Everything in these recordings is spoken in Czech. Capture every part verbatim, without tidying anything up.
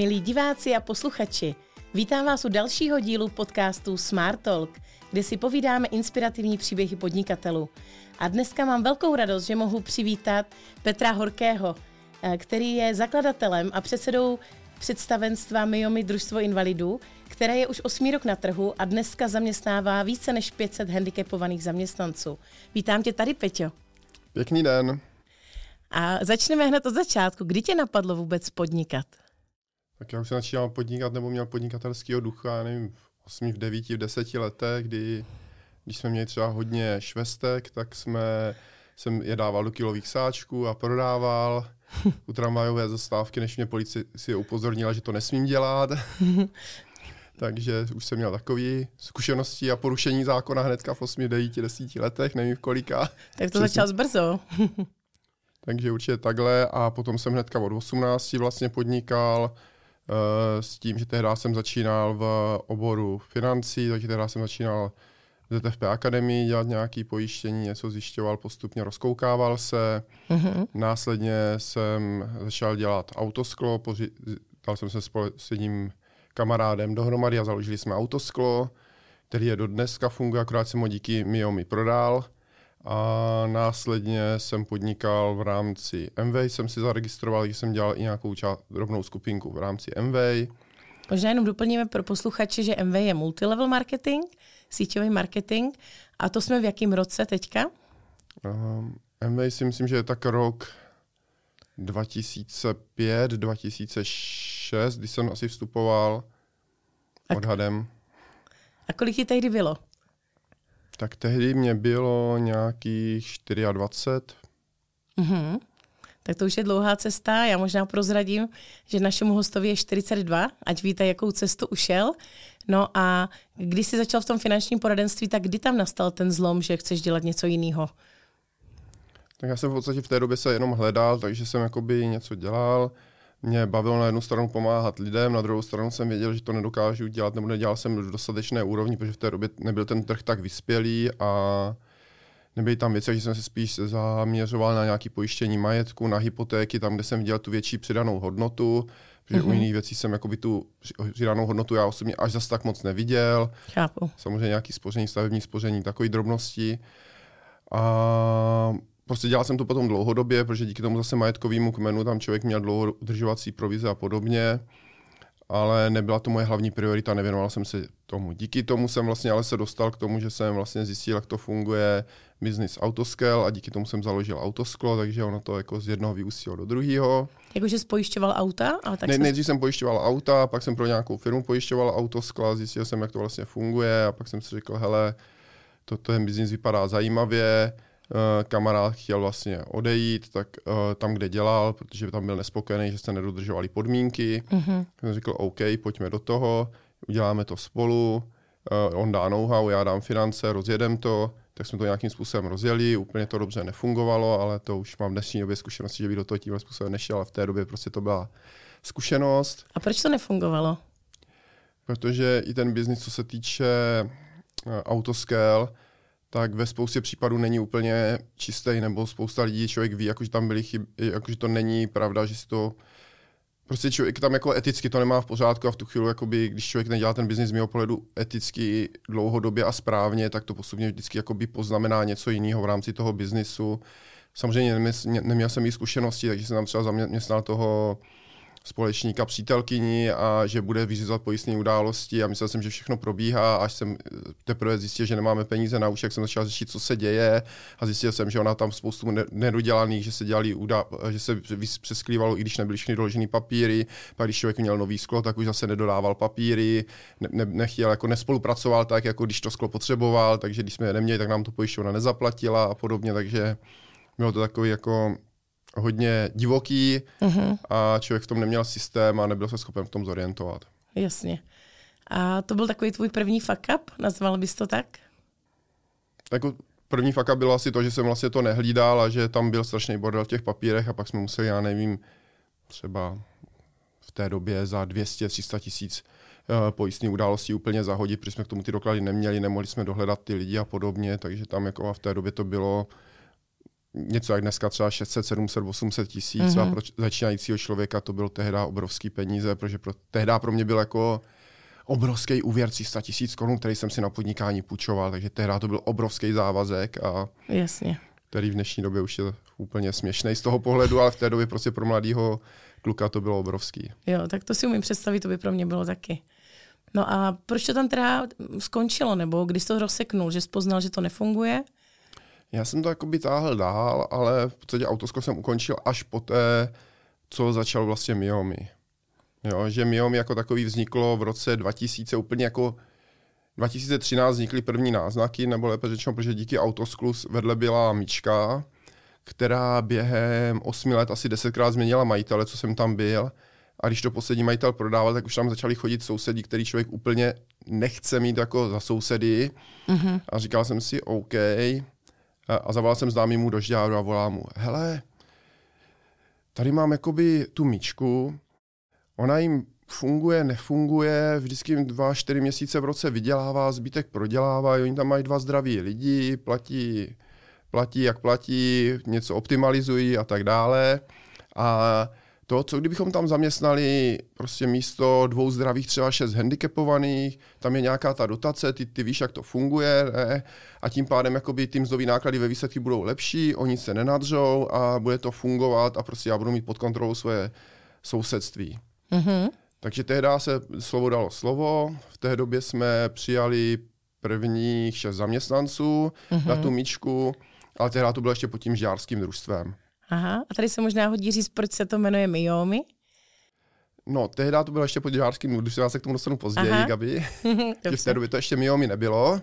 Milí diváci a posluchači, vítám vás u dalšího dílu podcastu Smart Talk, kde si povídáme inspirativní příběhy podnikatelů. A dneska mám velkou radost, že mohu přivítat Petra Horkého, který je zakladatelem a předsedou představenstva MYJÓMI družstvo invalidů, které je už osmý rok na trhu a dneska zaměstnává více než pět set handicapovaných zaměstnanců. Vítám tě tady, Peťo. Pěkný den. A začneme hned od začátku. Kdy tě napadlo vůbec podnikat? Tak já už jsem začínal podnikat, nebo měl podnikatelského ducha, já nevím, v osmi, v devíti, v deseti letech, kdy, když jsme měli třeba hodně švestek, tak jsme, jsem je dával do kilových sáčků a prodával u tramvajové zastávky, než mě policie upozornila, že to nesmím dělat. Takže už jsem měl takové zkušenosti a porušení zákona hnedka v osmi, devíti, deseti letech, nevím v kolika. Tak to začal brzo. Takže určitě takhle a potom jsem hnedka od osmnácti vlastně podnikal s tím, že tehdy jsem začínal v oboru financí, takže tehdy jsem začínal v Z F P Akademii dělat nějaké pojištění, něco zjišťoval, postupně rozkoukával se. Mm-hmm. Následně jsem začal dělat Autosklo, poři- dal jsem se spole- s jedním kamarádem dohromady a založili jsme Autosklo, který je do dneska funguje, akorát jsem ho díky MYJÓMI prodal. A následně jsem podnikal v rámci M-Way, jsem si zaregistroval, že jsem dělal i nějakou ča- drobnou skupinku v rámci M-Way. Možná jenom doplníme pro posluchače, že M-Way je multilevel marketing, síťový marketing. A to jsme v jakém roce teďka? Um, M-Way si myslím, že je tak rok dva tisíce pět, dva tisíce šest, kdy jsem asi vstupoval a k- odhadem. A kolik ti tehdy bylo? Tak tehdy mě bylo nějakých dvacet čtyři. Mm-hmm. Tak to už je dlouhá cesta. Já možná prozradím, že našemu hostovi je čtyřicet dva, ať víte, jakou cestu ušel. No a když jsi začal v tom finančním poradenství, tak kdy tam nastal ten zlom, že chceš dělat něco jiného? Tak já jsem v podstatě v té době se jenom hledal, takže jsem jakoby něco dělal. Mě bavilo na jednu stranu pomáhat lidem, na druhou stranu jsem věděl, že to nedokážu dělat, nebo nedělal jsem do dostatečné úrovni, protože v té době nebyl ten trh tak vyspělý a nebyly tam věci, že jsem se spíš zaměřoval na nějaké pojištění majetku, na hypotéky, tam, kde jsem viděl tu větší přidanou hodnotu, protože mm-hmm. u jiných věcí jsem jakoby tu přidanou hodnotu já osobně až zas tak moc neviděl. Chápu. Samozřejmě nějaké spoření, stavební spoření, takové drobnosti. A prostě dělal jsem to potom dlouhodobě, protože díky tomu zase majetkovému kmenu tam člověk měl dlouho udržovací provize a podobně, ale nebyla to moje hlavní priorita, nevěnoval jsem se tomu. Díky tomu jsem vlastně ale se dostal k tomu, že jsem vlastně zjistil, jak to funguje business Autoscale a díky tomu jsem založil Autosklo, takže ono to jako z jednoho vyústilo do druhého. Jakože jsi pojišťoval auta? A tak ne, nejdřív jsem pojišťoval auta, pak jsem pro nějakou firmu pojišťoval Autoskla, zjistil jsem, jak to vlastně funguje a pak jsem si řekl, hele, to, ten business vypadá zajímavě. Kamarád chtěl vlastně odejít, tak uh, tam, kde dělal, protože tam byl nespokojený, že se nedodržovaly podmínky. Mm-hmm. Jsem řekl, OK, pojďme do toho, uděláme to spolu, uh, on dá know-how, já dám finance, rozjedem to, tak jsme to nějakým způsobem rozjeli, úplně to dobře nefungovalo, ale to už mám v dnešní době zkušenosti, že by do toho tímhle způsobem nešel, ale v té době prostě to byla zkušenost. A proč to nefungovalo? Protože i ten biznis, co se týče uh, Autoscale, tak ve spoustě případů není úplně čistý, nebo spousta lidí člověk ví, jakože tam byly chyby, jakože to není pravda, že si to prostě člověk tam jako eticky to nemá v pořádku a v tu chvíli, jakoby, když člověk nedělá ten biznis z mého pohledu eticky dlouhodobě a správně, tak to postupně vždycky jakoby poznamená něco jiného v rámci toho biznisu. Samozřejmě neměl jsem jí zkušenosti, takže jsem tam třeba zaměstnal toho společníka přítelkyni a že bude vyřizovat pojistné události a myslel jsem, že všechno probíhá, až jsem teprve zjistil, že nemáme peníze na účet, jsem začal řešit, co se děje a zjistil jsem, že ona tam spoustu nedodělaných, že se dělali udá- že se přesklívalo, i když nebyly všechny doložený papíry, pak když člověk měl nový sklo, tak už zase nedodával papíry, ne- ne- nechtěl, jako nespolupracoval tak, jako když to sklo potřeboval, takže když jsme je neměli, tak nám to pojišťovna nezaplatila a podobně, takže bylo to takový jako hodně divoký uh-huh. a člověk v tom neměl systém a nebyl se schopen v tom zorientovat. Jasně. A to byl takový tvůj první fuck up? Nazval bys to tak? Tak první fuck up bylo asi to, že jsem vlastně to nehlídal a že tam byl strašný bordel v těch papírech a pak jsme museli, já nevím, třeba v té době za dvě stě až tři sta tisíc uh, pojistný událostí úplně zahodit, protože jsme k tomu ty doklady neměli, nemohli jsme dohledat ty lidi a podobně, takže tam jako a v té době to bylo něco jak dneska třeba šest set, sedm set, osm set tisíc mm-hmm. a pro začínajícího člověka to byl tehdy obrovský peníze, protože pro, tehdy pro mě byl jako obrovský úvěr tři sta tisíc korun, který jsem si na podnikání půjčoval, takže tehdy to byl obrovský závazek a jasně. Který v dnešní době už je úplně směšný z toho pohledu, ale v té době prostě pro mladýho kluka to bylo obrovský. Jo, tak to si umím představit, to by pro mě bylo taky. No a proč to tam teda skončilo, nebo když to rozseknul, že jsi poznal, že to nefunguje? Já jsem to jakoby táhl dál, ale v podstatě Autosklo jsem ukončil až poté, co začal vlastně MYJÓMI. Jo, že MYJÓMI jako takový vzniklo v roce dva tisíce, úplně jako dva tisíce třináct vznikly první náznaky, nebo lépe řečeno, protože díky Autosklu vedle byla Míčka, která během osmi let asi desetkrát změnila majitele, co jsem tam byl. A když to poslední majitel prodával, tak už tam začali chodit sousedí, který člověk úplně nechce mít jako za sousedy. Mm-hmm. A říkal jsem si OK. A zavolal jsem známýmu do Žďáru a volám mu, hele, tady mám jakoby tu Míčku, ona jim funguje, nefunguje, vždycky jim dva, čtyři měsíce v roce vydělává, zbytek prodělává, oni tam mají dva zdraví lidi, platí, platí jak platí, něco optimalizují a tak dále. A to, co kdybychom tam zaměstnali prostě místo dvou zdravých, třeba šest handicapovaných, tam je nějaká ta dotace, ty, ty víš, jak to funguje, ne? A tím pádem jakoby ty mzdový náklady ve výsledky budou lepší, oni se nenadřou a bude to fungovat a prostě já budu mít pod kontrolou svoje sousedství. Mm-hmm. Takže tehdy se slovo dalo slovo, v té době jsme přijali prvních šest zaměstnanců mm-hmm. na tu Míčku, ale tehdy to bylo ještě pod tím žďárským družstvem. Aha, a tady se možná hodí říct, proč se to jmenuje MYJÓMI? No, tehdy to bylo ještě pod žďárským družstvem, já se k tomu dostanu později, aha. Gabi. V té době to ještě MYJÓMI nebylo.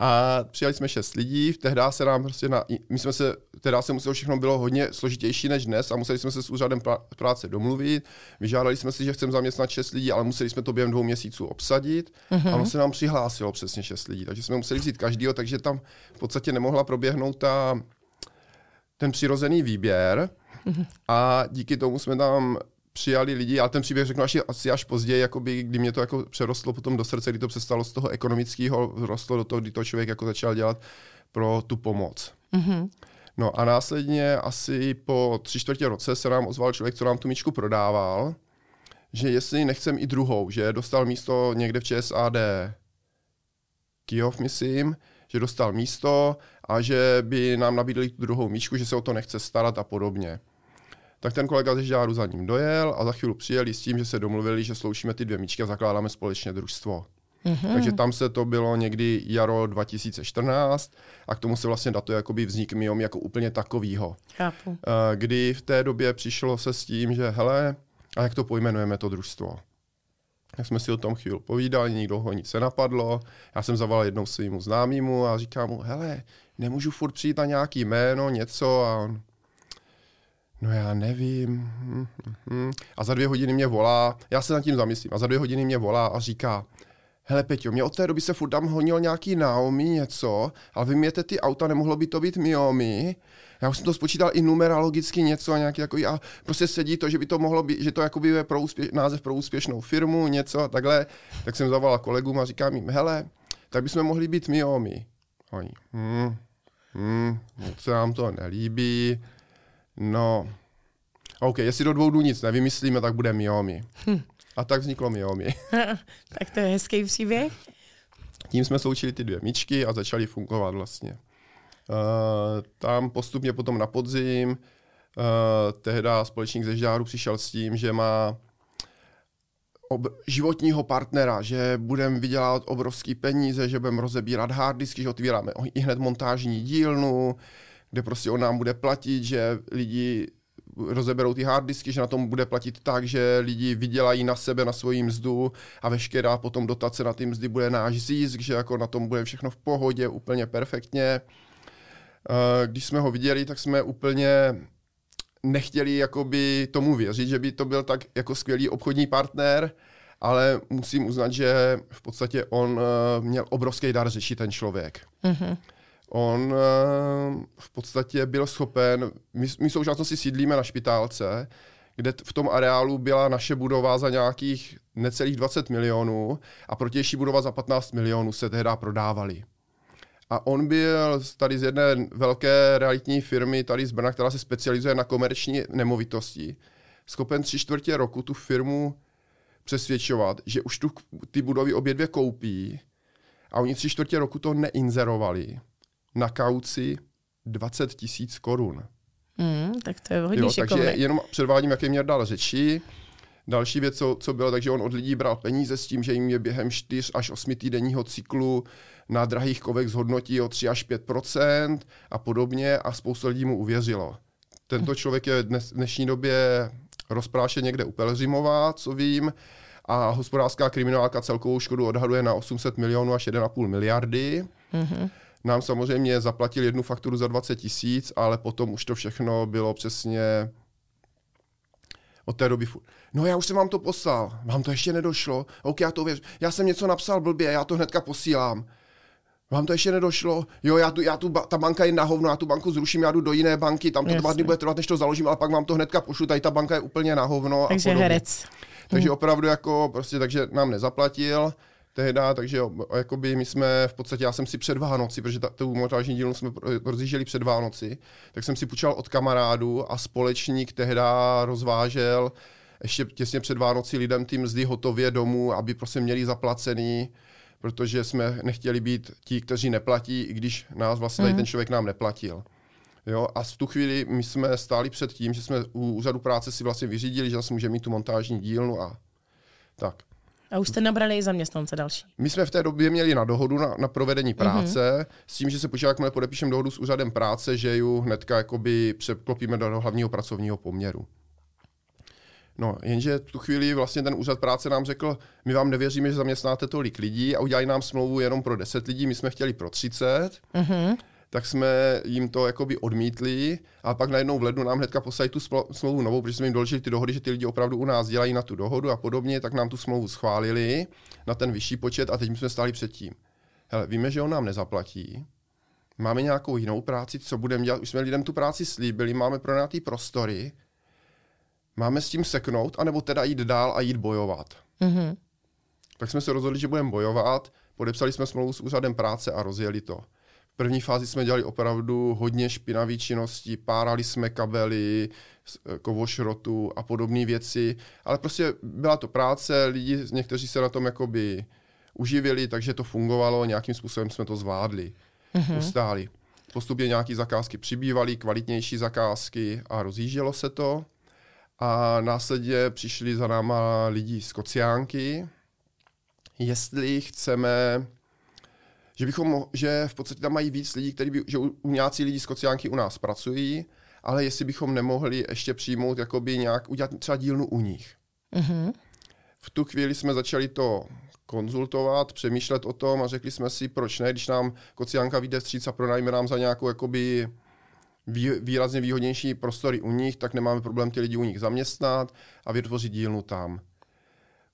A přijali jsme šest lidí, tehdy se nám prostě na, my jsme se, tehdy se muselo všechno bylo hodně složitější než dnes a museli jsme se s úřadem práce domluvit, vyžádali jsme si, že chceme zaměstnat šest lidí, ale museli jsme to během dvou měsíců obsadit uh-huh. a ono se nám přihlásilo přesně šest lidí, takže jsme museli vzít každýho, takže tam v podstatě nemohla proběhnout ta, ten přirozený výběr uh-huh. a díky tomu jsme tam přijali lidi, a ten příběh řeknu až, asi až později, jakoby, kdy mě to jako přerostlo potom do srdce, kdy to přestalo z toho ekonomického, rostlo do toho, kdy to člověk jako začal dělat pro tu pomoc. Mm-hmm. No a následně asi po tři čtvrtě roce se nám ozval člověk, co nám tu Míčku prodával, že jestli nechcem i druhou, že dostal místo někde v ČSAD Kyjov, myslím, že dostal místo a že by nám nabídli tu druhou Míčku, že se o to nechce starat a podobně. Tak ten kolega ze Žďáru za ním dojel a za chvíli přijeli s tím, že se domluvili, že sloučíme ty dvě Míčky a zakládáme společně družstvo. Mm-hmm. Takže tam se to bylo někdy jaro dva tisíce čtrnáct a k tomu se vlastně datuje jakoby vznik MYJÓMI jako úplně takovýho. Chápu. Kdy v té době přišlo se s tím, že hele, a jak to pojmenujeme to družstvo? Tak jsme si o tom chvíli povídali, nikdo ho nic nenapadlo. Já jsem zavolal jednou svýmu známýmu a říkám mu, hele, nemůžu furt přijít na nějaký jméno, něco a on, no já nevím. A za dvě hodiny mě volá, já se nad tím zamyslím, a za dvě hodiny mě volá a říká, hele Peťo, mě od té doby se furt tam honil nějaký Naomi něco, ale vymějete ty auta, nemohlo by to být MYJÓMI. Já už jsem to spočítal i numerologicky něco a nějaký takový, a prostě sedí to, že by to mohlo být, že to jakoby je pro úspěš, název pro úspěšnou firmu, něco a takhle. Tak jsem zavolal kolegům a říkám jim, hele, tak bychom mohli být MYJÓMI. Oni, hm, hm, se nám to nelíbí. No, OK, jestli do dvou dnů nic nevymyslíme, tak bude MYJÓMI. Hm. A tak vzniklo MYJÓMI. Tak to je hezký příběh. Tím jsme sloučili ty dvě Míčky a začali fungovat vlastně. Uh, tam postupně potom na podzim, uh, tehda společník ze Žďáru přišel s tím, že má ob- životního partnera, že budeme vydělávat obrovský peníze, že budeme rozebírat harddisky, že otvíráme i hned montážní dílnu, kde prostě on nám bude platit, že lidi rozeberou ty harddisky, že na tom bude platit tak, že lidi vydělají na sebe, na svoji mzdu a veškerá potom dotace na ty mzdy bude náš zisk, že jako na tom bude všechno v pohodě, úplně perfektně. Když jsme ho viděli, tak jsme úplně nechtěli jakoby tomu věřit, že by to byl tak jako skvělý obchodní partner, ale musím uznat, že v podstatě on měl obrovský dar řeči, ten člověk. Mhm. On v podstatě byl schopen, my, my v současnosti sídlíme na Špitálce, kde v tom areálu byla naše budova za nějakých necelých dvacet milionů a protější budova za patnáct milionů se tehdy prodávaly. A on byl tady z jedné velké realitní firmy tady z Brna, která se specializuje na komerční nemovitosti, schopen tři čtvrtě roku tu firmu přesvědčovat, že už tu, ty budovy obě dvě koupí, a oni tři čtvrtě roku to neinzerovali. Na kauci dvacet tisíc korun. Mm, tak to je hodně jo, šikovné. Takže jenom předvádím, jaké měl dál řeči. Další věc, co, co bylo, takže on od lidí bral peníze s tím, že jim je během čtyři až osm týdenního cyklu na drahých kovech zhodnotí o tři až pět procent a podobně, a spousta lidí mu uvěřilo. Tento člověk je v dnes, dnešní době rozprášen někde u Pelřimova, co vím, a hospodářská kriminálka celkovou škodu odhaduje na osm set milionů až jedna a půl miliardy. Mm-hmm. Nám samozřejmě zaplatil jednu fakturu za dvacet tisíc, ale potom už to všechno bylo přesně od té doby. No já už jsem vám to poslal, vám to ještě nedošlo, ok, já to věřím, já jsem něco napsal blbě, já to hnedka posílám. Vám to ještě nedošlo, jo, já tu, já tu ba- ta banka je na hovno, já tu banku zruším, já jdu do jiné banky, tam to dva dny bude trvat, než to založím, ale pak vám to hnedka pošlu, tady ta banka je úplně na hovno. Takže a herec. Takže opravdu jako, prostě, takže nám nezaplatil tehda, takže jo, jakoby my jsme v podstatě, já jsem si před Vánoci, protože ta, tu montážní dílnu jsme rozjížděli před Vánoci, tak jsem si půjčal od kamarádu a společník tehda rozvážel ještě těsně před Vánoci lidem ty mzdy hotově domů, aby prostě měli zaplacený, protože jsme nechtěli být ti, kteří neplatí, i když nás vlastně mm. ten člověk nám neplatil. Jo, a v tu chvíli my jsme stáli před tím, že jsme u úřadu práce si vlastně vyřídili, že zase můžeme mít tu montážní dílnu a tak. A už jste nabrali i zaměstnance další. My jsme v té době měli na dohodu na, na provedení práce, mm-hmm. s tím, že se počítá, jakmile podepíšeme dohodu s úřadem práce, že ju hnedka jakoby překlopíme do hlavního pracovního poměru. No, jenže tu chvíli vlastně ten úřad práce nám řekl, my vám nevěříme, že zaměstnáte tolik lidí a udělají nám smlouvu jenom pro deset lidí, my jsme chtěli pro třicet, mm-hmm. tak jsme jim to jakoby odmítli a pak najednou v lednu nám hnedka poslali tu smlouvu novou, protože jsme jim doložili ty dohody, že ty lidi opravdu u nás dělají na tu dohodu a podobně, tak nám tu smlouvu schválili na ten vyšší počet a teď my jsme stáli před tím. Hele, víme, že on nám nezaplatí, máme nějakou jinou práci, co budeme dělat, už jsme lidem tu práci slíbili, máme pronajatý prostory, máme s tím seknout, anebo teda jít dál a jít bojovat. Mm-hmm. Tak jsme se rozhodli, že budeme bojovat, podepsali jsme smlouvu s úřadem práce a rozjeli to. V první fázi jsme dělali opravdu hodně špinavý činnosti, párali jsme kabely, kovošrotu a podobné věci, ale prostě byla to práce, lidi, někteří se na tom jakoby uživili, takže to fungovalo, nějakým způsobem jsme to zvládli, mm-hmm. ustáli. Postupně nějaké zakázky přibývaly, kvalitnější zakázky a rozjíždělo se to. A následně přišli za náma lidi z Kociánky, jestli chceme, že, bychom, že v podstatě tam mají víc lidí, který by, že u nějací lidi z Kociánky u nás pracují, ale jestli bychom nemohli ještě přijmout, jakoby nějak udělat třeba dílnu u nich. Mm-hmm. V tu chvíli jsme začali to konzultovat, přemýšlet o tom a řekli jsme si, proč ne, když nám Kociánka vyjde vstříc a pronajme nám za nějakou jakoby výrazně výhodnější prostory u nich, tak nemáme problém ty lidi u nich zaměstnat a vytvořit dílnu tam.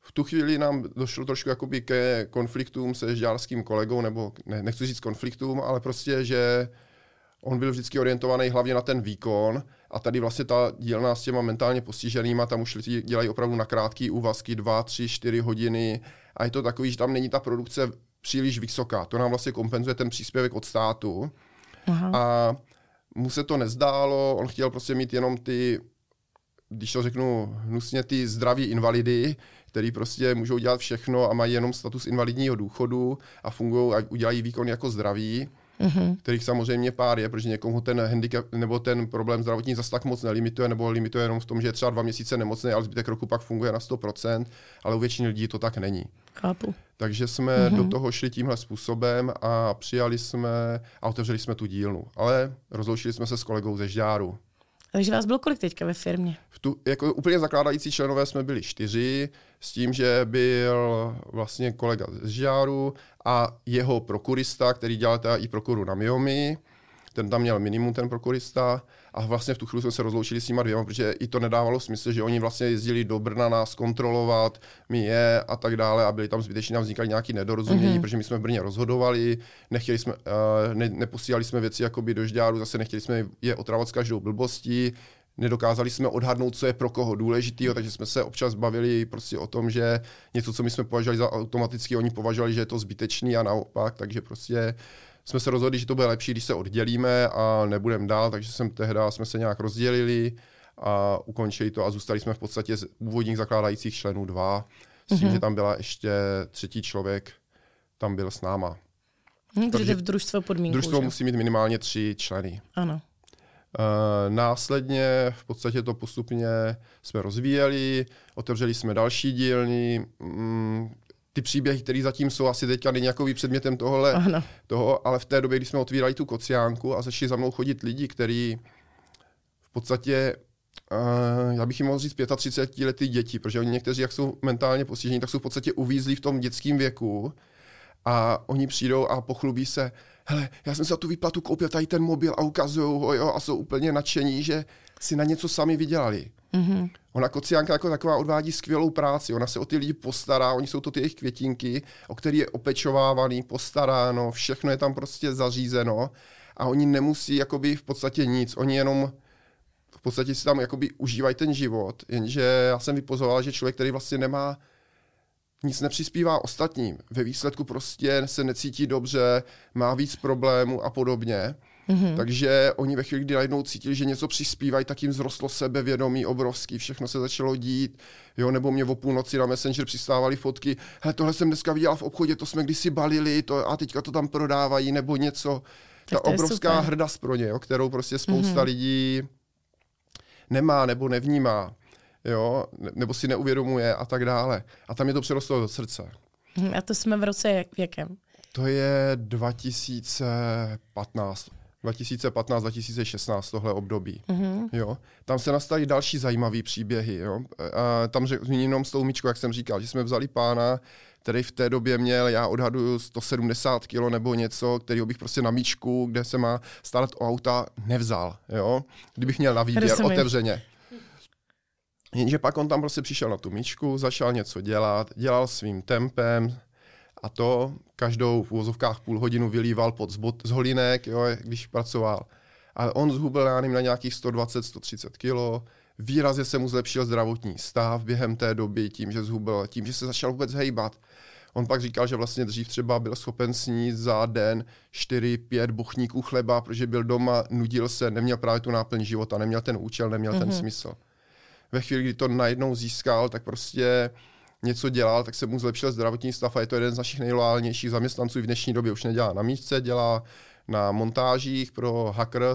V tu chvíli nám došlo trošku jakoby ke konfliktům se žďárským kolegou, nebo ne, nechci říct konfliktům, ale prostě, že on byl vždycky orientovaný hlavně na ten výkon a tady vlastně ta dílna s těma mentálně postiženýma, tam už lidi dělají opravdu na krátké úvazky, dva, tři, čtyři hodiny a je to takový, že tam není ta produkce příliš vysoká. To nám vlastně kompenzuje ten příspěvek od státu. Aha. A mu se to nezdálo, on chtěl prostě mít jenom ty, když to řeknu hnusně, ty zdraví invalidy, který prostě můžou dělat všechno a mají jenom status invalidního důchodu a fungují a udělají výkon jako zdraví, mm-hmm. kterých samozřejmě pár je, protože někomu ten handicap nebo ten problém zdravotní zas tak moc nelimituje, nebo limituje jenom v tom, že je třeba dva měsíce nemocný, ale zbytek roku pak funguje na sto procent, ale u většiny lidí to tak není. Chápu. Takže jsme mm-hmm. do toho šli tímhle způsobem a přijali jsme a otevřeli jsme tu dílnu, ale rozloučili jsme se s kolegou ze Žďáru. Takže vás bylo kolik teďka ve firmě? V tu, jako úplně zakládající členové jsme byli čtyři, s tím, že byl vlastně kolega z Žďáru a jeho prokurista, který dělal teda i prokuru na MYJÓMI, ten tam měl minimum, ten prokurista, a vlastně v tu chvíli jsme se rozloučili s nima dvěma, protože i to nedávalo smysl, že oni vlastně jezdili do Brna nás kontrolovat, my je a tak dále a byli tam zbytečně, nám vznikaly nějaké nedorozumění, mm-hmm. protože my jsme v Brně rozhodovali, nechtěli jsme, ne, neposílali jsme věci jakoby do Žďáru, zase nechtěli jsme je otravovat s každou blbostí, nedokázali jsme odhadnout, co je pro koho důležitýho, takže jsme se občas bavili prostě o tom, že něco, co my jsme považovali za automaticky, oni považovali, že je to zbytečný a naopak, takže prostě jsme se rozhodli, že to bude lepší, když se oddělíme a nebudeme dál, takže jsem tehda, jsme se nějak rozdělili a ukončili to a zůstali jsme v podstatě z původních zakládajících členů dva, s tím, mm-hmm. že tam byla ještě třetí člověk, tam byl s náma. Když protože jde v družstvo podmínku. Družstvo že? Musí mít minimálně tři členy. Ano. E, následně v podstatě to postupně jsme rozvíjeli, otevřeli jsme další dílny. Mm, ty příběhy, které zatím jsou, asi teďka není jakový předmětem tohohle, toho, ale v té době, když jsme otvírali tu kociánku a začali za mnou chodit lidi, kteří v podstatě, uh, já bych jim mohl říct třicet pět letý děti, protože oni někteří, jak jsou mentálně postižení, tak jsou v podstatě uvízlí v tom dětském věku a oni přijdou a pochlubí se, hele, já jsem si za tu výplatu koupil tady ten mobil a ukazují ho, jo, a jsou úplně nadšení, že si na něco sami vydělali. Mm-hmm. Ona kociánka jako taková odvádí skvělou práci, ona se o ty lidi postará, oni jsou to ty jejich květinky, o který je opečovávaný, postaráno, všechno je tam prostě zařízeno a oni nemusí jakoby v podstatě nic, oni jenom v podstatě si tam jakoby užívají ten život, jenže já jsem vypozoroval, že člověk, který vlastně nemá, nic nepřispívá ostatním, ve výsledku prostě se necítí dobře, má víc problémů a podobně. Mm-hmm. Takže oni ve chvíli, kdy najednou cítili, že něco přispívají, tak jim zrostlo sebevědomí obrovský, všechno se začalo dít, jo, nebo mě o půlnoci na Messenger přistávaly fotky, hele, tohle jsem dneska viděla v obchodě, to jsme kdysi balili to, a teďka to tam prodávají, nebo něco. Tak ta obrovská hrdost pro ně, jo, kterou prostě spousta mm-hmm. lidí nemá nebo nevnímá, jo, nebo si neuvědomuje a tak dále. A tam je to přirostlo do srdce. A to jsme v roce jak, v jakém? To je dva tisíce patnáct, dva tisíce patnáct, dva tisíce šestnáct tohle období. Mm-hmm. Jo? Tam se nastaly další zajímavé příběhy. Jo? A tam zmíním s tou myčkou, jak jsem říkal, že jsme vzali pána, který v té době měl, já odhaduju, sto sedmdesát kilo nebo něco, kterýho bych prostě na míčku, kde se má starat o auta, nevzal. Jo? Kdybych měl na výběr, otevřeně. Jenže pak on tam prostě přišel na tu míčku, začal něco dělat, dělal svým tempem, a to každou v úvozovkách půl hodinu vylíval pod zbot z holinek, jo, když pracoval. Ale on zhubil na, na nějakých sto dvacet až sto třicet kilo. Výrazně se mu zlepšil zdravotní stav během té doby tím, že zhubil, tím, že se začal vůbec hejbat. On pak říkal, že vlastně dřív třeba byl schopen snít za den čtyři pět bochníků chleba, protože byl doma, nudil se, neměl právě tu náplň života, neměl ten účel, neměl mm-hmm. ten smysl. Ve chvíli, kdy to najednou získal, tak prostě něco dělal, tak se mu zlepšil zdravotní stav a je to jeden z našich nejloajálnějších zaměstnanců v dnešní době. Už nedělá na místce, dělá na montážích pro Hacker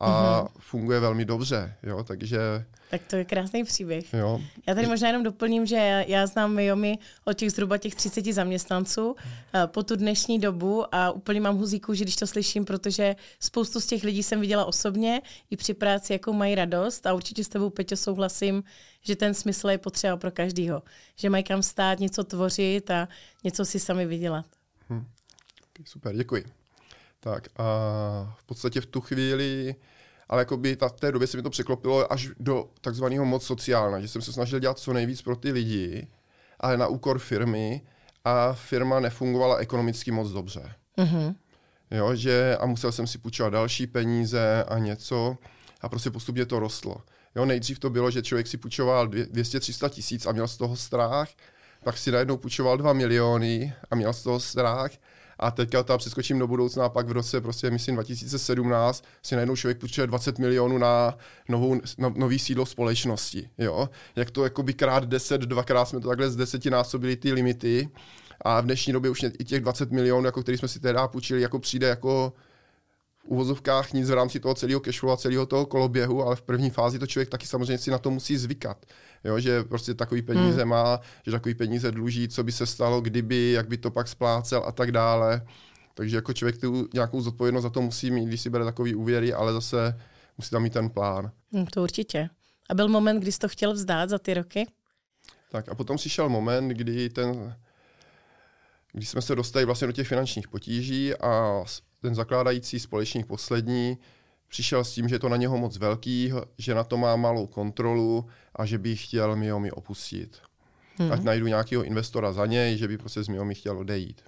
a mm-hmm. funguje velmi dobře. Jo? Takže... Tak to je krásný příběh. Jo. Já tady možná jenom doplním, že já, já znám MYJÓMI od těch zhruba těch třiceti zaměstnanců po tu dnešní dobu a úplně mám huzíku, že když to slyším, protože spoustu z těch lidí jsem viděla osobně i při práci, jakou mají radost a určitě s tebou, Peťo, souhlasím, že ten smysl je potřeba pro každýho. Že mají kam stát, něco tvořit a něco si sami vydělat. Hm. Super, děkuji. Tak a v podstatě v tu chvíli, ale jakoby ta, v té době se mi to překlopilo až do takzvaného moc sociálna, že jsem se snažil dělat co nejvíc pro ty lidi, ale na úkor firmy a firma nefungovala ekonomicky moc dobře. Mm-hmm. Jo, že, a musel jsem si půjčovat další peníze a něco a prostě postupně to rostlo. Jo, nejdřív to bylo, že člověk si půjčoval dvě stě až tři sta tisíc a měl z toho strach, pak si najednou půjčoval dva miliony a měl z toho strach. A teďka tam přeskočím do budoucna a pak v roce, prostě myslím dva tisíce sedmnáct, si najednou člověk půjčuje dvacet milionů na, novou, na nový sídlo společnosti. Jo? Jak to jakoby krát deset, dvakrát jsme to takhle z desetinásobili ty limity a v dnešní době už i těch dvacet milionů, jako který jsme si teda půjčili, jako přijde jako v uvozovkách nic v rámci toho celého cashflow a celého toho koloběhu, ale v první fázi to člověk taky samozřejmě si na to musí zvykat. Jo? Že prostě takový peníze hmm. má, že takový peníze dluží, co by se stalo, kdyby, jak by to pak splácel a tak dále. Takže jako člověk tu nějakou zodpovědnost za to musí mít, když si bere takový úvěry, ale zase musí tam mít ten plán. Hmm, to určitě. A byl moment, kdy jsi to chtěl vzdát za ty roky? Tak a potom přišel moment, kdy ten... Když jsme se dostali vlastně do těch finančních potíží a ten zakládající společník poslední přišel s tím, že je to na něho moc velký, že na to má malou kontrolu a že by chtěl MYJÓMI opustit. Hmm. Ať najdu nějakého investora za něj, že by prostě z MYJÓMI chtěl odejít.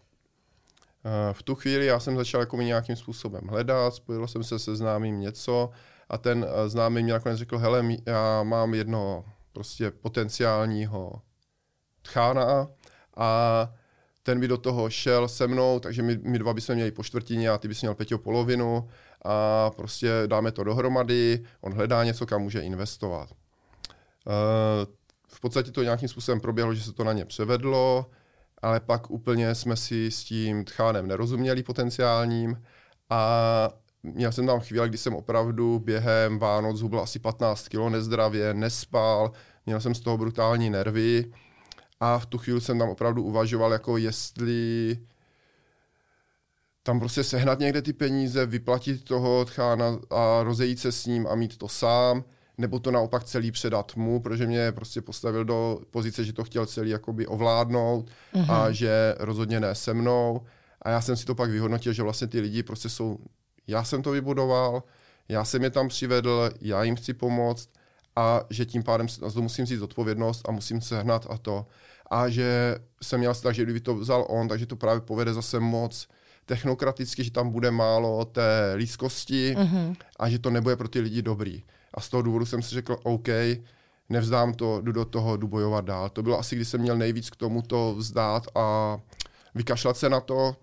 V tu chvíli já jsem začal jako nějakým způsobem hledat, spojil jsem se se známým něco a ten známý mi nakonec řekl, hele, já mám jednoho prostě potenciálního tchána a ten by do toho šel se mnou, takže my, my dva bychom měli po čtvrtině a ty bys měl Peťo polovinu a prostě dáme to dohromady, on hledá něco, kam může investovat. V podstatě to nějakým způsobem proběhlo, že se to na ně převedlo, ale pak úplně jsme si s tím tchánem nerozuměli potenciálním a měl jsem tam chvíli, kdy jsem opravdu během Vánoc zhubl asi patnáct kilo nezdravě, nespal, měl jsem z toho brutální nervy a v tu chvíli jsem tam opravdu uvažoval, jako jestli tam prostě sehnat někde ty peníze, vyplatit toho tchána a rozejít se s ním a mít to sám, nebo to naopak celý předat mu, protože mě prostě postavil do pozice, že to chtěl celý jakoby ovládnout Aha. a že rozhodně ne se mnou. A já jsem si to pak vyhodnotil, že vlastně ty lidi prostě jsou, já jsem to vybudoval, já jsem je tam přivedl, já jim chci pomoct a že tím pádem musím vzít odpovědnost a musím sehnat a to. A že jsem měl tak, že kdyby to vzal on, takže to právě povede zase moc technokraticky, že tam bude málo té lidskosti Aha. a že to nebude pro ty lidi dobrý. A z toho důvodu jsem si řekl, OK, nevzdám to, jdu do toho, jdu bojovat dál. To bylo asi, když jsem měl nejvíc k tomu to vzdát a vykašlat se na to,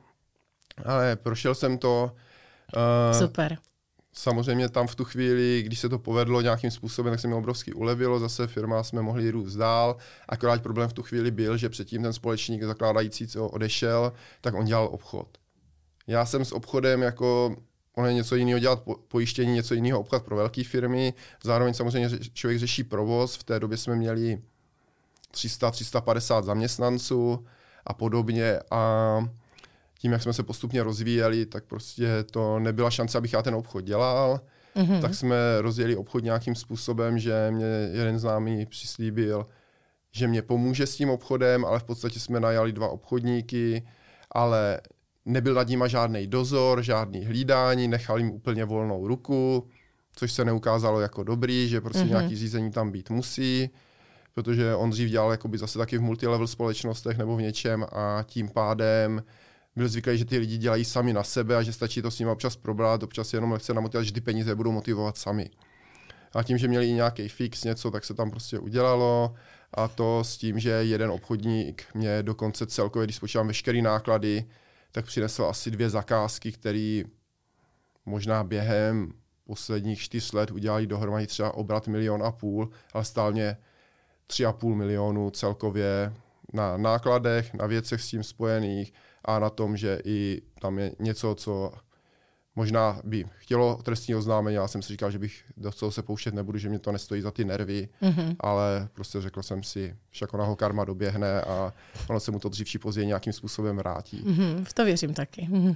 ale prošel jsem to. Super. Samozřejmě tam v tu chvíli, když se to povedlo nějakým způsobem, tak se mi obrovsky ulevilo, zase firma jsme mohli růst dál, akorát problém v tu chvíli byl, že předtím ten společník zakládající, co odešel, tak on dělal obchod. Já jsem s obchodem jako... Ono je něco jiného dělat po, pojištění, něco jiného obchod pro velké firmy. Zároveň samozřejmě člověk řeší provoz. V té době jsme měli tři sta až tři sta padesát zaměstnanců a podobně. A tím, jak jsme se postupně rozvíjeli, tak prostě to nebyla šance, abych já ten obchod dělal. Mm-hmm. Tak jsme rozjeli obchod nějakým způsobem, že mě jeden známý přislíbil, že mě pomůže s tím obchodem, ale v podstatě jsme najali dva obchodníky, ale... Nebyl nad nima žádný dozor, žádný hlídání, nechal jim úplně volnou ruku, což se neukázalo jako dobrý, že prostě mm-hmm. nějaký řízení tam být musí, protože on dřív dělal jakoby zase taky v multilevel společnostech nebo v něčem a tím pádem byl zvyklý, že ty lidi dělají sami na sebe a že stačí to s nimi občas probrat, občas jenom lehce namotivovat, že ty peníze budou motivovat sami. A tím, že měli i nějaký fix něco, tak se tam prostě udělalo a to s tím, že jeden obchodník mě dokonce celkově, když spočítám veškeré náklady, tak přinesl asi dvě zakázky, které možná během posledních čtyř let udělali dohromady třeba obrat milion a půl, ale stál mě tři a půl milionu celkově na nákladech, na věcech s tím spojených a na tom, že i tam je něco, co možná by chtělo trestní oznámení. Já jsem si říkal, že bych do toho se pouštět nebudu, že mě to nestojí za ty nervy, mm-hmm. ale prostě řekl jsem si, však ona ho karma doběhne a ono se mu to dřív či později nějakým způsobem vrátí. Mm-hmm, v to věřím taky. Mm-hmm.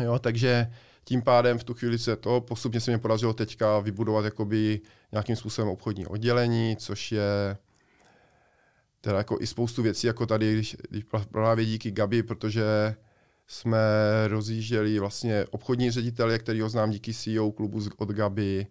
Jo, takže tím pádem v tu chvíli se to postupně se mě podařilo teďka vybudovat jakoby nějakým způsobem obchodní oddělení, což je teda jako i spoustu věcí, jako tady, když, když právě díky Gabi, protože jsme rozjížděli vlastně obchodní ředitele, kterýho znám díky C E O klubu od Gabi.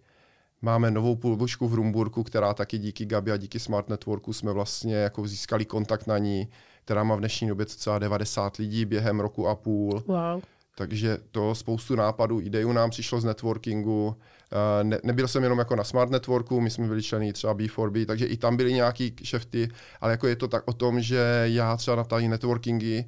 Máme novou půlbočku v Rumburku, která taky díky Gabi a díky Smart Networku jsme vlastně jako získali kontakt na ní, která má v dnešní době cca devadesát lidí během roku a půl. Wow. Takže to spoustu nápadů, idejů nám přišlo z networkingu. Ne, nebyl jsem jenom jako na Smart Networku, my jsme byli členy třeba bé čtyři bé, takže i tam byly nějaký kšefty, ale jako je to tak o tom, že já třeba na tady networkingy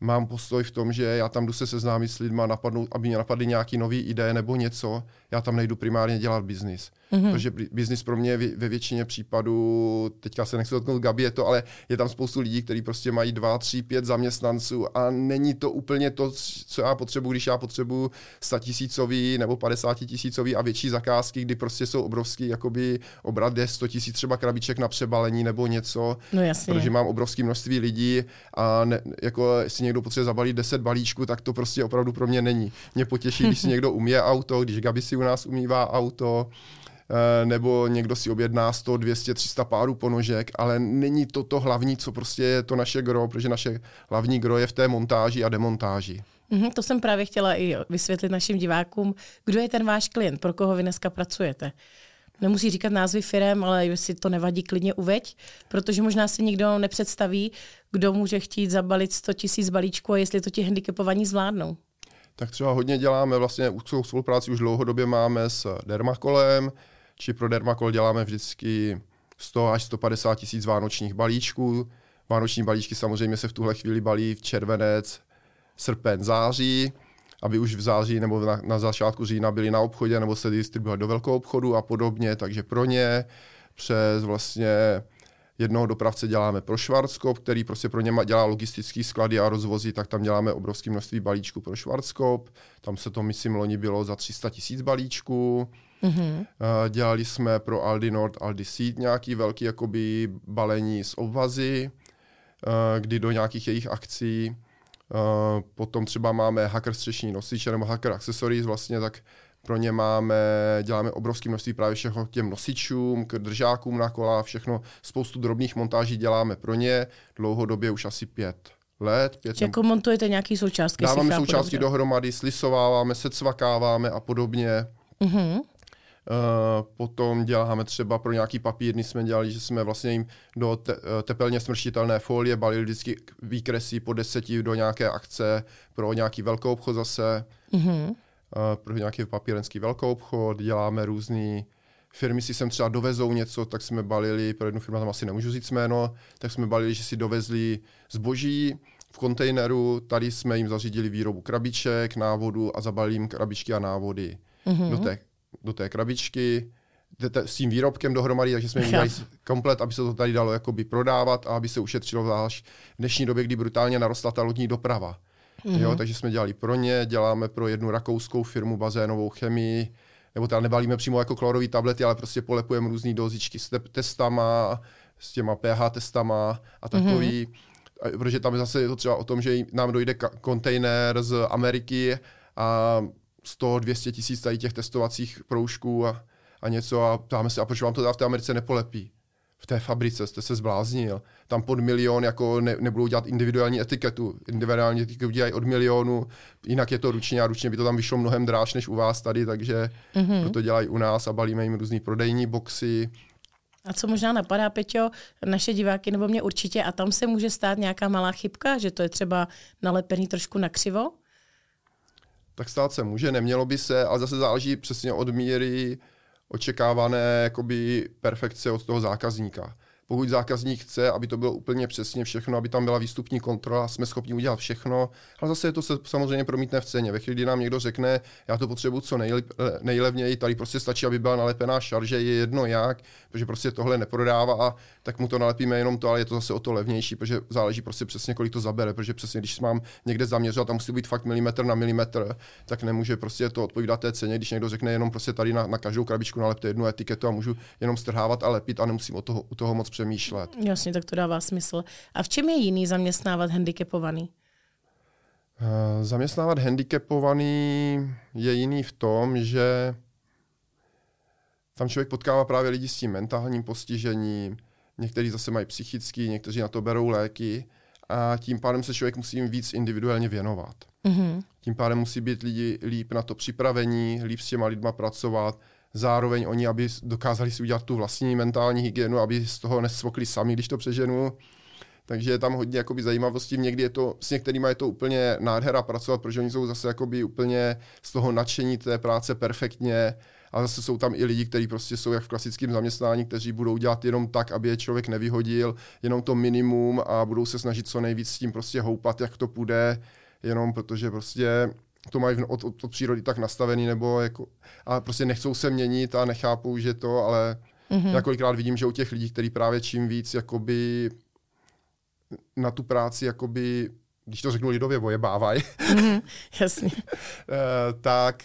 mám postoj v tom, že já tam jdu se seznámit s lidma, napadnou, aby mě napadly nějaký nový ideje nebo něco. Já tam nejdu primárně dělat biznis. Mm-hmm. Protože biznis pro mě ve většině případů, teďka se nechci dotknout Gabi, je to, ale je tam spoustu lidí, kteří prostě mají dva, tři, pět zaměstnanců a není to úplně to, co já potřebuji, když já potřebuji statisícový nebo padesátitisícový a větší zakázky, kdy prostě jsou obrovský jakoby obrat, kde je sto tisíc třeba krabiček na přebalení nebo něco. No jasně. Protože mám obrovské množství lidí a ne, jako si někdo potřebuje zabalit deset balíčků, tak to prostě opravdu pro mě není. Mě potěší, když si někdo umije auto, když Gabi si u nás umývá auto, nebo někdo si objedná sto, dvě stě, tři sta párů ponožek, ale není to to hlavní, co prostě je to naše gro, protože naše hlavní gro je v té montáži a demontáži. Mm-hmm, to jsem právě chtěla i vysvětlit našim divákům, kdo je ten váš klient, pro koho vy dneska pracujete. Nemusí říkat názvy firem, ale jestli to nevadí, klidně uveď, protože možná si nikdo nepředstaví, kdo může chtít zabalit sto tisíc balíčků a jestli to ti handicapovaní zvládnou. Tak třeba hodně děláme, vlastně úzkou spolupráci už dlouhodobě máme s Dermakolem, či pro Dermakol děláme vždycky sto až sto padesát tisíc vánočních balíčků. Vánoční balíčky samozřejmě se v tuhle chvíli balí v červenec, srpen, září, aby už v září nebo na, na začátku října byli na obchodě nebo se distribuovali do velkého obchodu a podobně. Takže pro ně přes vlastně jednoho dopravce děláme pro Schwarzkopf, který prostě pro ně dělá logistický sklady a rozvozy, tak tam děláme obrovské množství balíčků pro Schwarzkopf. Tam se to, myslím, loni bylo za tři sta tisíc balíčků. Mm-hmm. Dělali jsme pro Aldi Nord, Aldi Süd nějaký velký jakoby balení z obvazy, kdy do nějakých jejich akcí. Potom třeba máme Hacker střešní nosiče nebo Hacker accessories, vlastně tak pro ně máme, děláme obrovské množství právě všeho těm nosičům, k držákům na kola, všechno, spoustu drobných montáží děláme pro ně, dlouhodobě už asi pět let. Pět jako nebo... montujete nějaké součástky? Dáváme součástky dobře. Dohromady, slisováváme, secvakáváme a podobně. Mm-hmm. Uh, potom děláme třeba pro nějaký papírny, jsme dělali, že jsme vlastně jim do te, tepelně smrštitelné folie balili vždycky výkresy po deseti do nějaké akce pro nějaký velkou obchod zase, mm-hmm. uh, pro nějaký papírenský velkou obchod, děláme různý firmy, si sem třeba dovezou něco, tak jsme balili, pro jednu firmu tam asi nemůžu říct jméno, tak jsme balili, že si dovezli zboží v kontejneru, tady jsme jim zařídili výrobu krabiček, návodu a zabalili jim krabičky a návody mm-hmm. do té do té krabičky te, te, s tím výrobkem dohromady, takže jsme jim udělali komplet, aby se to tady dalo jakoby prodávat a aby se ušetřilo zvlášť v dnešní době, kdy brutálně narostla ta lodní doprava. Mm-hmm. Jo, takže jsme dělali pro ně, děláme pro jednu rakouskou firmu bazénovou chemii, nebo teda nebalíme přímo jako klorový tablety, ale prostě polepujeme různý dozičky s te- testama, s těma pH testama a takový. Mm-hmm. Protože tam zase je to třeba o tom, že nám dojde ka- kontejner z Ameriky a sto dvě stě tisíc tady těch testovacích proužků a, a něco a ptáme se, a proč vám to v té Americe nepolepí? V té fabrice jste se zbláznil. Tam pod milion jako ne, nebudou dělat individuální etiketu. Individuální etiketu dělají od milionu, jinak je to ručně a ručně by to tam vyšlo mnohem dráž než u vás tady, takže mm-hmm. proto dělají u nás a balíme jim různý prodejní boxy. A co možná napadá, Peťo, naše diváky nebo mě určitě, a tam se může stát nějaká malá chybka, že to je třeba nalepený trošku nakřivo? Tak stát se může, nemělo by se, ale zase záleží přesně od míry očekávané jakoby perfekce od toho zákazníka. Pokud zákazník chce, aby to bylo úplně přesně všechno, aby tam byla výstupní kontrola, jsme schopni udělat všechno, ale zase je to se samozřejmě promítne v ceně. Ve chvíli, kdy nám někdo řekne, já to potřebuji co nejlep- nejlevněji, tady prostě stačí, aby byla nalepená šarže, je jedno jak, protože prostě tohle neprodává, tak mu to nalepíme jenom to, ale je to zase o to levnější, protože záleží prostě přesně, kolik to zabere, protože přesně, když mám někde zaměřovat, tam musí být fakt milimetr na milimetr, tak nemůže prostě to odpovídat té ceně, když někdo řekne jenom prostě tady na, na každou krabičku nalepte jednu etiketu a můžu jenom strhávat a lepit a nemusím o toho, u toho moc přemýšlet. Jasně, tak to dává smysl. A v čem je jiný zaměstnávat handicapovaný? Uh, zaměstnávat handicapovaný je jiný v tom, že tam člověk potkává právě lidi s tím mentálním postižením, někteří zase mají psychický, někteří na to berou léky a tím pádem se člověk musí jim víc individuálně věnovat. Mm-hmm. Tím pádem musí být lidi líp na to připravení, líp s těma lidma pracovat, zároveň oni, aby dokázali si udělat tu vlastní mentální hygienu, aby z toho nesvokli sami, když to přeženu. Takže je tam hodně jakoby zajímavostí. Někdy je to, s některýma je to úplně nádhera pracovat, protože oni jsou zase jakoby úplně z toho nadšení té práce perfektně. A zase jsou tam i lidi, kteří prostě jsou jak v klasickém zaměstnání, kteří budou dělat jenom tak, aby je člověk nevyhodil, jenom to minimum a budou se snažit co nejvíc s tím prostě houpat, jak to půjde, jenom protože prostě to mají od, od, od přírody tak nastavený, nebo jako, a prostě nechcou se měnit a nechápou, že to, ale mm-hmm. já kolikrát vidím, že u těch lidí, kteří právě čím víc jakoby na tu práci, jakoby, když to řeknu lidově, ojebávají, mm-hmm, jasně. tak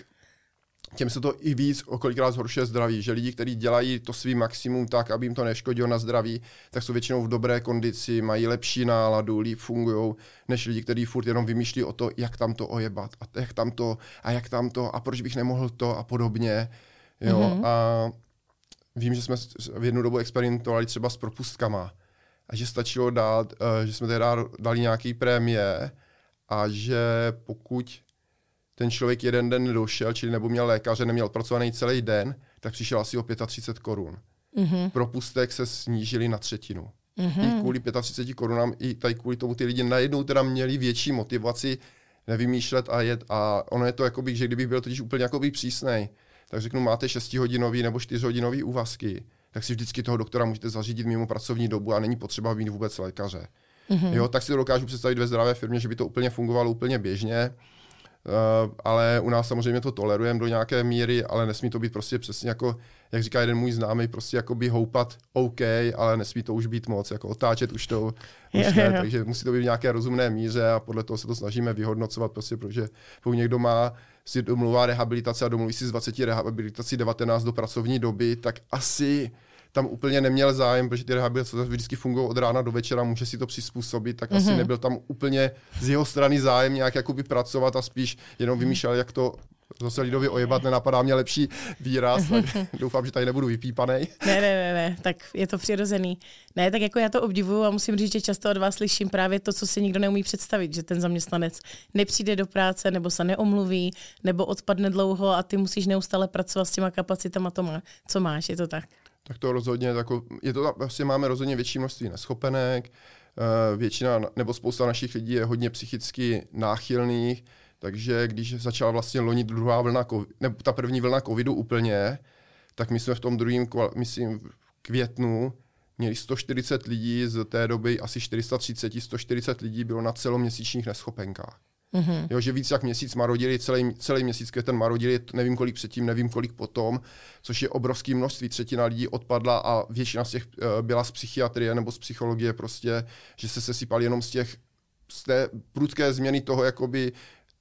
těm se to i víc okolikrát zhoršuje zdraví, že lidi, kteří dělají to svý maximum tak, aby jim to neškodilo na zdraví, tak jsou většinou v dobré kondici, mají lepší náladu, líp fungujou, než lidi, kteří furt jenom vymýšlí o to, jak tam to ojebat a jak tam to a jak tam to a proč bych nemohl to a podobně. Jo? Mm-hmm. A vím, že jsme v jednu dobu experimentovali třeba s propustkama a že stačilo dát, že jsme teda dali nějaký prémie a že pokud ten člověk jeden den nedošel, čili nebo měl lékaře, neměl pracovaný celý den, tak přišel asi o třicet pět korun. Mm-hmm. Propustek se snížili na třetinu. Mm-hmm. I kvůli třicet pěti korunám, i tady kvůli tomu ty lidi najednou teda měli větší motivaci nevymýšlet a jet. A ono je to, jakoby, že kdybych byl totiž úplně přísnej, tak řeknu, máte šestihodinový nebo čtyřhodinový úvazky, tak si vždycky toho doktora můžete zařídit mimo pracovní dobu a není potřeba mít vůbec lékaře. Mm-hmm. Jo, tak si to dokážu představit ve zdravé firmě, že by to úplně fungovalo úplně běžně. Uh, ale u nás samozřejmě to tolerujeme do nějaké míry, ale nesmí to být prostě přesně jako, jak říká jeden můj známý, prostě jakoby houpat OK, ale nesmí to už být moc, jako otáčet už to, už ne, takže musí to být v nějaké rozumné míře a podle toho se to snažíme vyhodnocovat, prostě, protože pokud někdo má si domluvá rehabilitace a domluví si z dvaceti rehabilitací devatenáct do pracovní doby, tak asi tam úplně neměl zájem, protože ty rehabilitace vždycky fungují od rána do večera, může si to přizpůsobit, tak mm-hmm. asi nebyl tam úplně z jeho strany zájem nějak jakoby pracovat a spíš jenom vymýšlel, jak to zase lidově ojebat, nenapadá mě lepší výraz, tak doufám, že tady nebudu vypípanej. Ne, ne, ne, ne, tak je to přirozený. Ne, tak jako já to obdivuju a musím říct, že často od vás slyším právě to, co si nikdo neumí představit, že ten zaměstnanec nepřijde do práce, nebo se neomluví, nebo odpadne dlouho a ty musíš neustále pracovat s těma kapacitama, to má, co máš, je to tak? Tak to rozhodně, jako, je to, vlastně máme rozhodně větší množství neschopenek, většina, nebo spousta našich lidí je hodně psychicky náchylných, takže když začala vlastně loni druhá vlna, nebo ta první vlna covidu úplně, tak my jsme v tom druhém, myslím, květnu měli sto čtyřicet lidí, z té doby asi čtyři sta třicet, sto čtyřicet lidí bylo na celoměsíčních neschopenkách. Mm-hmm. Jo, že víc jak měsíc marodili, celý, celý měsíc ten marodili, nevím kolik předtím, nevím kolik potom, což je obrovské množství, třetina lidí odpadla a většina z těch byla z psychiatrie nebo z psychologie prostě, že se sesypali jenom z těch, z té prudké změny toho jakoby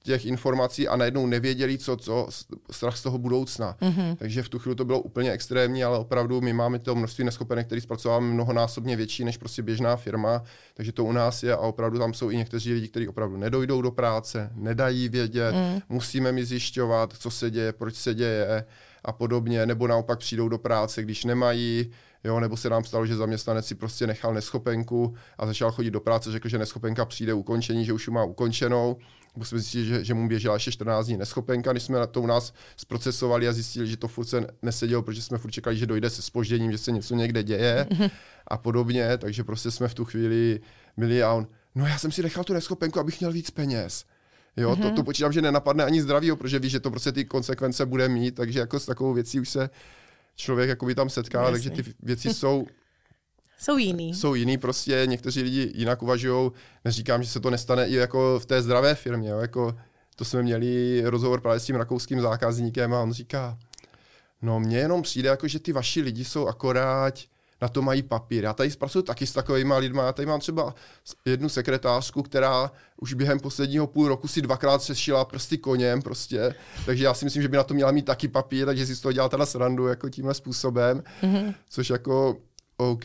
těch informací a najednou nevěděli, co, co strach z toho budoucna. Mm-hmm. Takže v tu chvíli to bylo úplně extrémní, ale opravdu my máme to množství neschopenek, který zpracováváme mnohonásobně větší než prostě běžná firma, takže to u nás je a opravdu tam jsou i někteří lidi, kteří opravdu nedojdou do práce, nedají vědět, mm. musíme mi zjišťovat, co se děje, proč se děje a podobně, nebo naopak přijdou do práce, když nemají, jo, nebo se nám stalo, že zaměstnanec si prostě nechal neschopenku a začal chodit do práce, řekl, že neschopenka přijde ukončení, že už ji má ukončenou. Musíme zjistit, že, že mu běžela ještě čtrnáct dní neschopenka, když jsme to u nás zprocesovali a zjistili, že to furt se nesedělo, protože jsme furt čekali, že dojde se zpožděním, že se něco někde děje a podobně, takže prostě jsme v tu chvíli byli a on, no já jsem si nechal tu neschopenku, abych měl víc peněz. Jo, to, to počítám, že nenapadne ani zdravího, protože víš, že to prostě ty konsekvence bude mít, takže jako s takovou věcí už se člověk jakoby tam setká, takže ty věci jsou Jsou jiný. Jsou jiný prostě, někteří lidi jinak uvažují, neříkám, že se to nestane i jako v té zdravé firmě, jo? Jako to jsme měli rozhovor právě s tím rakouským zákazníkem a on říká, no mně jenom přijde, jako, že ty vaši lidi jsou akorát, na to mají papír, já tady pracuji taky s takovýma lidma, já tady mám třeba jednu sekretářku, která už během posledního půl roku si dvakrát sešila prsty koněm prostě, takže já si myslím, že by na to měla mít taky papír, takže si z toho dělá teda srandu jako tímhle způsobem, mm-hmm. což jako OK,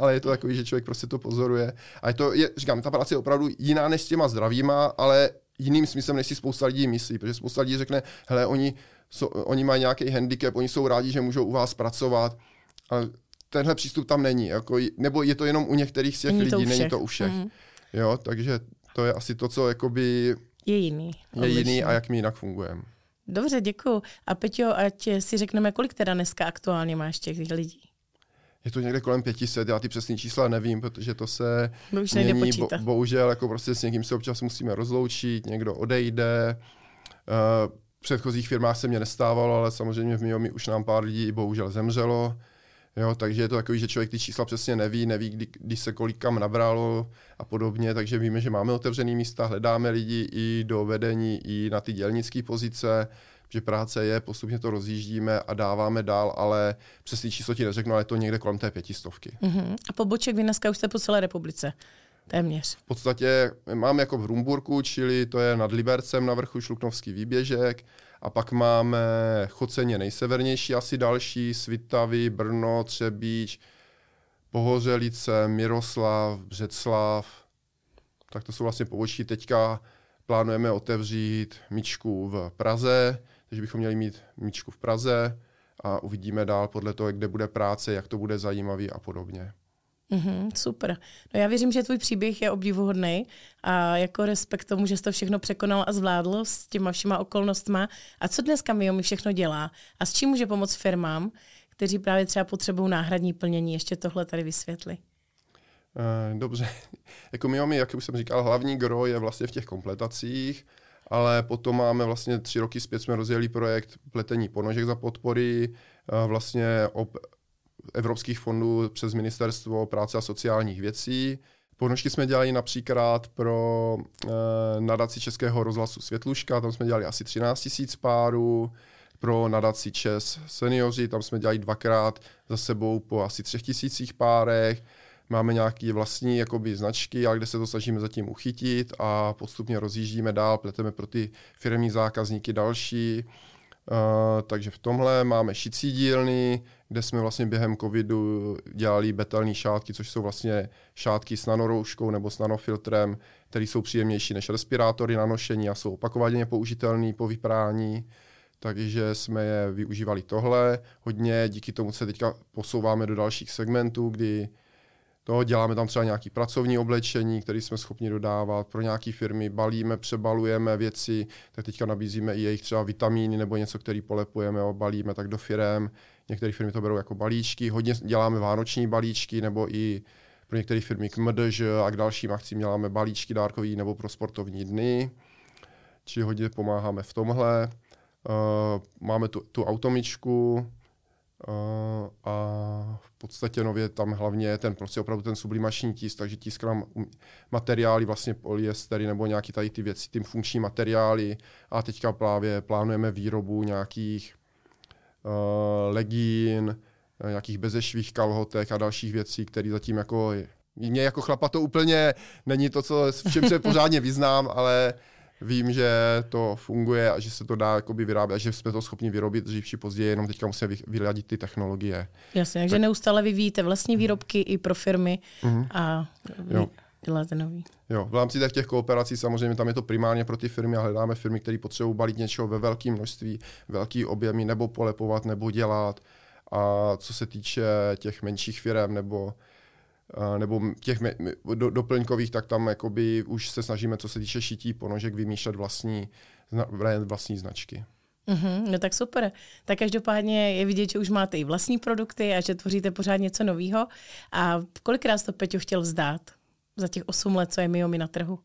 ale je to takový, že člověk prostě to pozoruje. A je to, je, říkám, ta práce je opravdu jiná než s těma zdravýma, ale jiným smyslem, než si spousta lidí myslí, protože spousta lidí řekne, hele, oni, so, oni mají nějaký handicap, oni jsou rádi, že můžou u vás pracovat, ale tenhle přístup tam není, jako, nebo je to jenom u některých z těch není lidí, to není to u všech. Mm. Jo, takže to je asi to, co jakoby je jiný, je jiný a jak my jinak fungujeme. Dobře, děkuju. A Peťo, ať si řekneme, kolik teda dneska aktuálně máš těch lidí? Je to někde kolem pět set, já ty přesný čísla nevím, protože to se mění, bo, bohužel, jako prostě s někým se občas musíme rozloučit, někdo odejde. Uh, v předchozích firmách se mě nestávalo, ale samozřejmě v MYJÓMI už nám pár lidí bohužel zemřelo. Jo, takže je to takový, že člověk ty čísla přesně neví, neví, kdy, kdy se kolik kam nabralo a podobně, takže víme, že máme otevřené místa, hledáme lidi i do vedení, i na ty dělnické pozice, že práce je, postupně to rozjíždíme a dáváme dál, ale přesný číslo ti neřeknu, ale je to někde kolem té pětistovky. Uh-huh. A poboček vy dneska už jste po celé republice, téměř. V podstatě mám jako v Rumburku, čili to je nad Libercem na vrchu Šluknovský výběžek a pak máme Choceně nejsevernější, asi další, Svitavy, Brno, Třebíč, Pohořelice, Miroslav, Břeclav, tak to jsou vlastně pobočky teďka. Plánujeme otevřít myčku v Praze, takže bychom měli mít myčku v Praze a uvidíme dál podle toho, kde bude práce, jak to bude zajímavý a podobně. Mm-hmm, super. No já věřím, že tvůj příběh je obdivuhodný a jako respekt tomu, že jsi to všechno překonal a zvládl s těma všema okolnostma. A co dneska MYJÓMI všechno dělá? A s čím může pomoct firmám, kteří právě třeba potřebují náhradní plnění? Ještě tohle tady vysvětli. Dobře, jako MYJÓMI, jak už jsem říkal, hlavní gro je vlastně v těch kompletacích, ale potom máme vlastně tři roky zpět jsme rozjeli projekt pletení ponožek za podpory vlastně ob evropských fondů přes Ministerstvo práce a sociálních věcí. Ponožky jsme dělali například pro e, nadaci Českého rozhlasu Světluška, tam jsme dělali asi třináct tisíc párů, pro nadaci ČES seniori, tam jsme dělali dvakrát za sebou po asi třech tisících párech. Máme nějaké vlastní jakoby, značky, ale kde se to snažíme zatím uchytit a postupně rozjíždíme dál, pleteme pro ty firemní zákazníky další. Uh, takže v tomhle máme šicí dílny, kde jsme vlastně během covidu dělali betelné šátky, což jsou vlastně šátky s nanorouškou nebo s nanofiltrem, které jsou příjemnější než respirátory na nošení a jsou opakovaně použitelné po vyprání. Takže jsme je využívali tohle hodně, díky tomu se teďka posouváme do dalších segmentů, kdy to děláme tam třeba nějaké pracovní oblečení, které jsme schopni dodávat pro nějaké firmy, balíme, přebalujeme věci, tak teďka nabízíme i jejich třeba vitamíny nebo něco, který polepujeme a balíme tak do firem. Některé firmy to berou jako balíčky, hodně děláme vánoční balíčky nebo i pro některé firmy k em dé žé a k dalším akcím děláme balíčky dárkový nebo pro sportovní dny, či hodně pomáháme v tomhle. Uh, máme tu, tu automičku uh, a v podstatě nově tam hlavně ten prostě opravdu ten sublimační tisk, takže tiskám materiály, vlastně polyestery nebo nějaké tady ty věci, tím funkční materiály a teďka právě plánujeme výrobu nějakých uh, legín, nějakých bezešvých kalhotek a dalších věcí, které zatím jako, mě jako chlapa to úplně není to, co, v čem se pořádně vyznám, ale vím, že to funguje a že se to dá jakoby vyrábět a že jsme to schopni vyrobit dřív či později, jenom teďka musíme vyladit ty technologie. Jasně, takže tak neustále vyvíjíte vlastní výrobky mm. i pro firmy mm. a jo. děláte nový. Jo, v rámci těch, těch kooperací samozřejmě tam je to primárně pro ty firmy a hledáme firmy, které potřebují balit něčeho ve velkém množství, velký objemy nebo polepovat nebo dělat. A co se týče těch menších firm nebo nebo těch do, doplňkových, tak tam jakoby už se snažíme, co se týče šití ponožek, vymýšlet vlastní, vlastní značky. Mm-hmm, no tak super. Tak každopádně je vidět, že už máte i vlastní produkty a že tvoříte pořád něco novýho. A kolikrát to Peťo chtěl vzdát za těch osm let, co je MYJÓMI na trhu?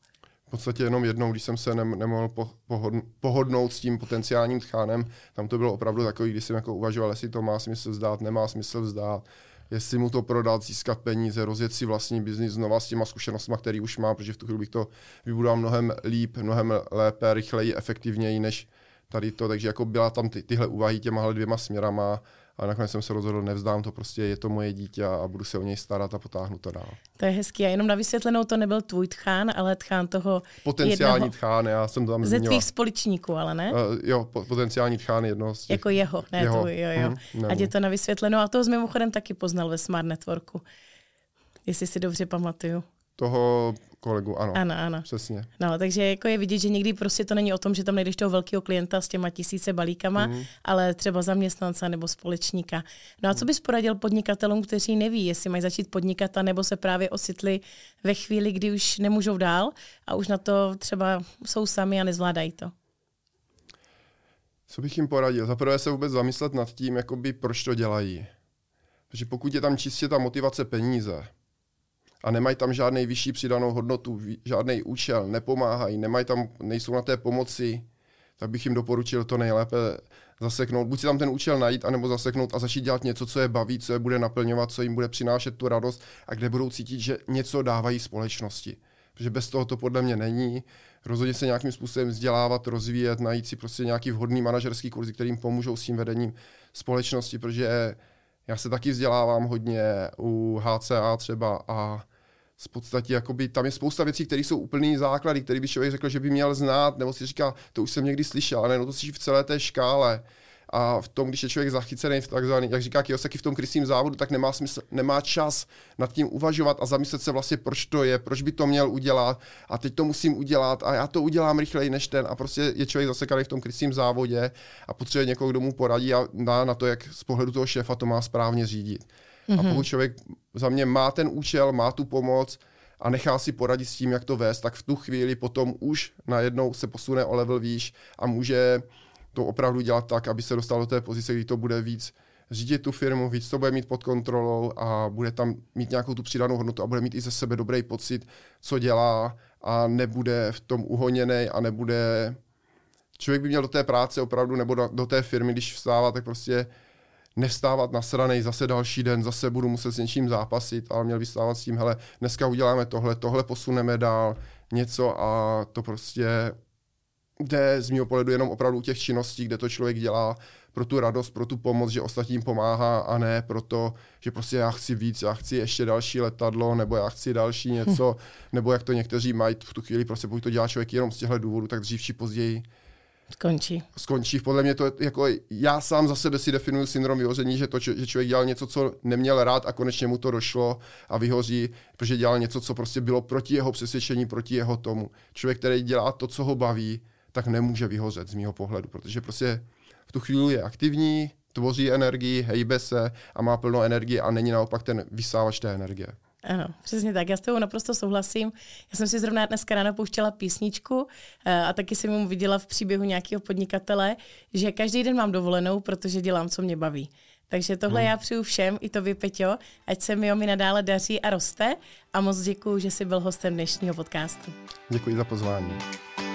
V podstatě jenom jednou, když jsem se ne- nemohl pohodn- pohodnout s tím potenciálním tchánem, tam to bylo opravdu takový, když jsem jako uvažoval, jestli to má smysl vzdát, nemá smysl vzdát, jestli mu to prodat, získat peníze, rozjet si vlastní biznis znova s těma zkušenostmi, který už má, protože v tu chvíli bych to vybudoval mnohem líp, mnohem lépe, rychleji, efektivněji než tady to. Takže jako byla tam ty, tyhle úvahy těmahle dvěma směrama a nakonec jsem se rozhodl, nevzdám to, prostě je to moje dítě a budu se o něj starat a potáhnu to dál. To je hezký. A jenom na vysvětlenou, to nebyl tvůj tchán, ale tchán toho potenciální jednoho... tchán, já jsem to tam zmiňoval. Ze tvých společníků, ale ne? Uh, jo, po, potenciální tchán jednoho z těch... Jako jeho, ne jeho. Tvůj, jo, jo. Mm, Ať je to na vysvětlenou. A toho jsi mimochodem taky poznal ve Smart Networku, jestli si dobře pamatuju. Toho kolegu, ano. Ano, ano. Přesně. No, takže jako je vidět, že někdy prostě to není o tom, že tam nejdeš toho velkého klienta s těma tisíce balíkama, mm. ale třeba zaměstnance nebo společníka. No a co bys poradil podnikatelům, kteří neví, jestli mají začít podnikat, anebo se právě ocitli ve chvíli, kdy už nemůžou dál a už na to třeba jsou sami a nezvládají to? Co bych jim poradil? Zaprvé se vůbec zamyslet nad tím, jakoby proč to dělají. Protože pokud je tam čistě ta motivace peníze, a nemají tam žádnej vyšší přidanou hodnotu, žádnej účel, nepomáhají, nemají tam, nejsou na té pomoci, tak bych jim doporučil to nejlépe zaseknout. Buď si tam ten účel najít, anebo zaseknout a začít dělat něco, co je baví, co je bude naplňovat, co jim bude přinášet tu radost a kde budou cítit, že něco dávají společnosti. Protože bez toho to podle mě není. Rozhodně se nějakým způsobem vzdělávat, rozvíjet, najít si prostě nějaký vhodný manažerský kurzy, kterým pomůžou s tím vedením společnosti, protože já se taky vzdělávám hodně u há cé á třeba a v podstatě jakoby, tam je spousta věcí, které jsou úplný základy, které by člověk řekl, že by měl znát, nebo si říká, to už jsem někdy slyšel, ale no to slyší v celé té škále. A v tom, když je člověk zachycený v takzvaný, jak říká Kiyosaki, v tom krysím závodu, tak nemá smysl, nemá čas nad tím uvažovat a zamyslet se vlastně, proč to je, proč by to měl udělat a teď to musím udělat a já to udělám rychleji než ten a prostě je člověk zasekaný v tom krysím závodě a potřebuje někoho, kdo mu poradí a dá na to, jak z pohledu toho šéfa to má správně řídit. Mm-hmm. A pokud člověk za mě má ten účel, má tu pomoc a nechá si poradit s tím, jak to vést, tak v tu chvíli potom už najednou se posune o level výš a může to opravdu dělat tak, aby se dostal do té pozice, kdy to bude víc řídit tu firmu, víc to bude mít pod kontrolou a bude tam mít nějakou tu přidanou hodnotu a bude mít i ze sebe dobrý pocit, co dělá a nebude v tom uhoněnej a nebude... Člověk by měl do té práce opravdu, nebo do té firmy, když vstává, tak prostě nevstávat nasranej, zase další den, zase budu muset s něčím zápasit, ale měl by stávat s tím, hele, dneska uděláme tohle, tohle posuneme dál, něco a to prostě jde z mýho pohledu jenom opravdu těch činností, kde to člověk dělá pro tu radost, pro tu pomoc, že ostatním pomáhá a ne proto, že prostě já chci víc, já chci ještě další letadlo, nebo já chci další něco, hm. nebo jak to někteří mají v tu chvíli, prostě pokud to dělá člověk jenom z těchto důvodů, tak dřív či později Skončí. Skončí. Podle mě to je, jako já sám za sebe si definuju syndrom vyhoření, že to, že člověk dělal něco, co neměl rád a konečně mu to došlo a vyhoří, protože dělal něco, co prostě bylo proti jeho přesvědčení, proti jeho tomu. Člověk, který dělá to, co ho baví, tak nemůže vyhořet z mýho pohledu, protože prostě v tu chvíli je aktivní, tvoří energii, hejbe se a má plno energie a není naopak ten vysávač té energie. Ano, přesně tak. Já s tebou naprosto souhlasím. Já jsem si zrovna dneska ráno pouštěla písničku a taky jsem mu viděla v příběhu nějakého podnikatele, že každý den mám dovolenou, protože dělám, co mě baví. Takže tohle hmm. já přeju všem, i tobě, Peťo, ať se MYJÓMI nadále daří a roste. A moc děkuju, že jsi byl hostem dnešního podcastu. Děkuji za pozvání.